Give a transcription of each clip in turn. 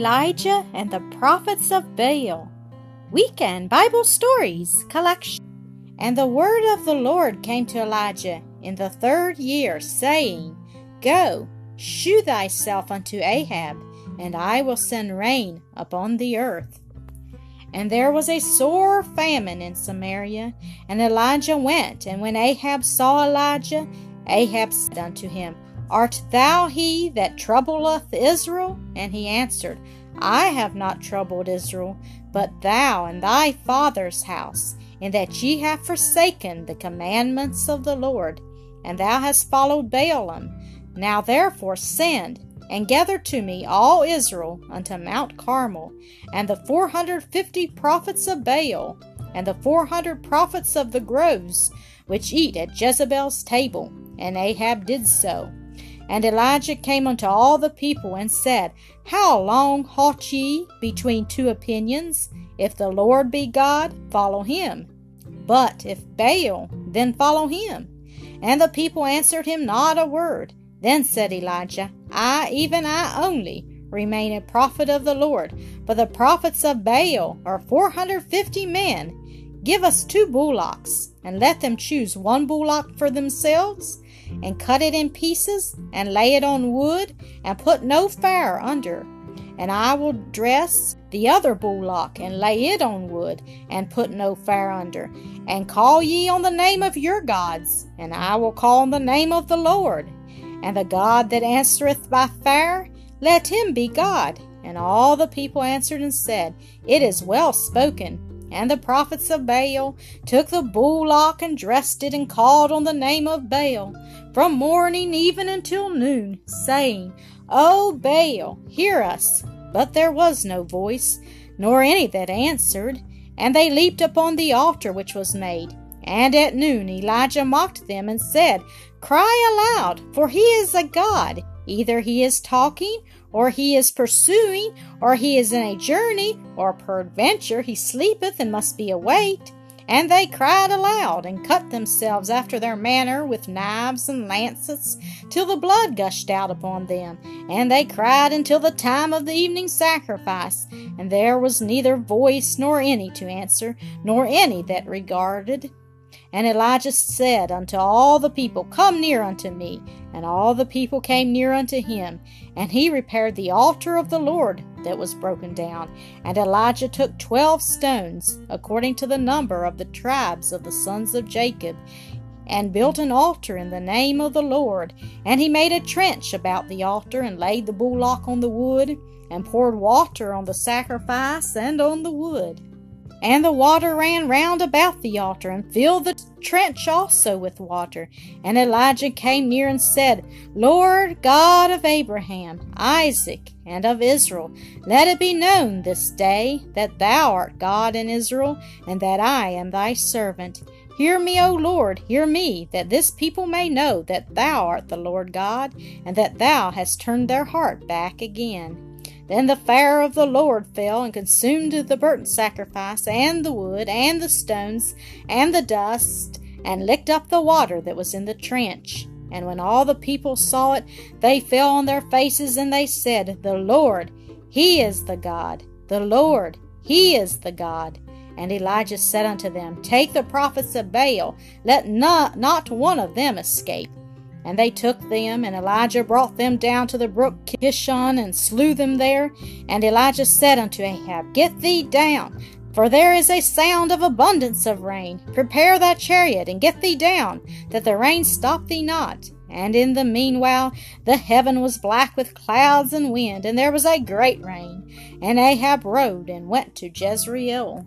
Elijah and the Prophets of Baal Weekend Bible Stories Collection. And the word of the Lord came to Elijah in the 3rd year, saying, Go, shew thyself unto Ahab, and I will send rain upon the earth. And there was a sore famine in Samaria, and Elijah went. And when Ahab saw Elijah, Ahab said unto him, Art thou he that troubleth Israel? And he answered, I have not troubled Israel, but thou and thy father's house, in that ye have forsaken the commandments of the Lord, and thou hast followed Balaam. Now therefore send, and gather to me all Israel unto Mount Carmel, and the 450 prophets of Baal, and the 400 prophets of the groves, which eat at Jezebel's table. And Ahab did so. And Elijah came unto all the people and said, How long halt ye between two opinions? If the Lord be God, follow him. But if Baal, then follow him. And the people answered him not a word. Then said Elijah, I, even I only, remain a prophet of the Lord, but the prophets of Baal are 450 men. Give us 2 bullocks, and let them choose one bullock for themselves, and cut it in pieces, and lay it on wood, and put no fire under. And I will dress the other bullock, and lay it on wood, and put no fire under. And call ye on the name of your gods, and I will call on the name of the Lord. And the God that answereth by fire, let him be God. And all the people answered and said, It is well spoken. And the prophets of Baal took the bullock and dressed it, and called on the name of Baal from morning even until noon, saying, O Baal, hear us. But there was no voice, nor any that answered. And they leaped upon the altar which was made. And at noon Elijah mocked them and said, Cry aloud, for he is a god. Either he is talking, or he is pursuing, or he is in a journey, or peradventure he sleepeth and must be awaked. And they cried aloud, and cut themselves after their manner with knives and lancets, till the blood gushed out upon them. And they cried until the time of the evening sacrifice, and there was neither voice nor any to answer, nor any that regarded. And Elijah said unto all the people, Come near unto me. And all the people came near unto him. And he repaired the altar of the Lord that was broken down. And Elijah took 12 stones, according to the number of the tribes of the sons of Jacob, and built an altar in the name of the Lord. And he made a trench about the altar, and laid the bullock on the wood, and poured water on the sacrifice and on the wood. And the water ran round about the altar, and filled the trench also with water. And Elijah came near and said, Lord God of Abraham, Isaac, and of Israel, let it be known this day that thou art God in Israel, and that I am thy servant. Hear me, O Lord, hear me, that this people may know that thou art the Lord God, and that thou hast turned their heart back again. Then the fire of the Lord fell, and consumed the burnt sacrifice, and the wood, and the stones, and the dust, and licked up the water that was in the trench. And when all the people saw it, they fell on their faces, and they said, The Lord, he is the God. The Lord, he is the God. And Elijah said unto them, Take the prophets of Baal, let not one of them escape. And they took them, and Elijah brought them down to the brook Kishon, and slew them there. And Elijah said unto Ahab, Get thee down, for there is a sound of abundance of rain. Prepare thy chariot, and get thee down, that the rain stop thee not. And in the meanwhile the heaven was black with clouds and wind, and there was a great rain. And Ahab rode, and went to Jezreel.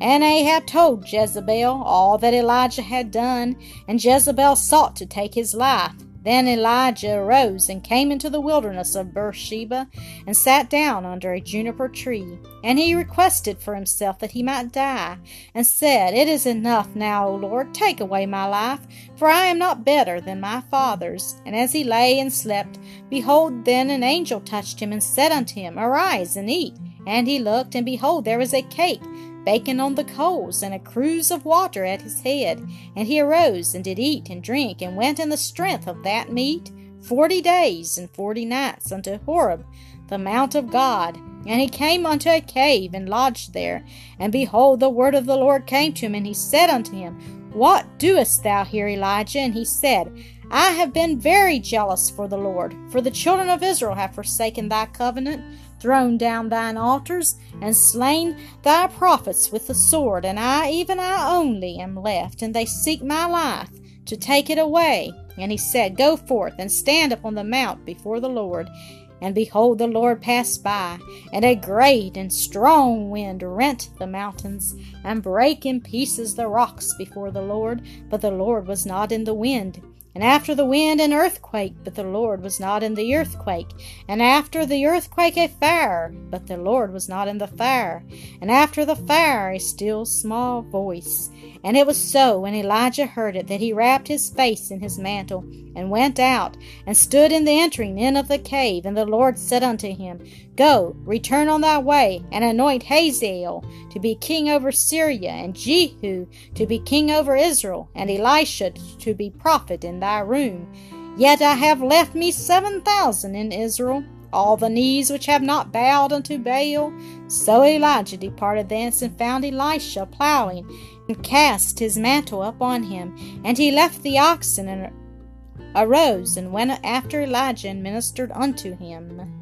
And Ahab told Jezebel all that Elijah had done, and Jezebel sought to take his life. Then Elijah arose and came into the wilderness of Beersheba, and sat down under a juniper tree. And he requested for himself that he might die, and said, It is enough now, O Lord, take away my life, for I am not better than my fathers. And as he lay and slept, behold, then an angel touched him, and said unto him, Arise and eat. And he looked, and behold, there was a cake baking on the coals, and a cruse of water at his head. And he arose, and did eat and drink, and went in the strength of that meat 40 days and 40 nights unto Horeb, the mount of God. And he came unto a cave, and lodged there. And behold, the word of the Lord came to him, and he said unto him, What doest thou here, Elijah? And he said, I have been very jealous for the Lord, for the children of Israel have forsaken thy covenant, thrown down thine altars, and slain thy prophets with the sword, and I, even I only, am left, and they seek my life to take it away. And he said, Go forth, and stand upon the mount before the Lord. And behold, the Lord passed by, and a great and strong wind rent the mountains, and brake in pieces the rocks before the Lord, but the Lord was not in the wind. And after the wind an earthquake, but the Lord was not in the earthquake. And after the earthquake a fire, but the Lord was not in the fire. And after the fire a still small voice. And it was so, when Elijah heard it, that he wrapped his face in his mantle, and went out, and stood in the entering in of the cave. And the Lord said unto him, Go, return on thy way, and anoint Hazael to be king over Syria, and Jehu to be king over Israel, and Elisha to be prophet in thy room. Yet I have left me 7,000 in Israel, all the knees which have not bowed unto Baal. So Elijah departed thence, and found Elisha plowing, and cast his mantle upon him. And he left the oxen, and arose, and went after Elijah, and ministered unto him.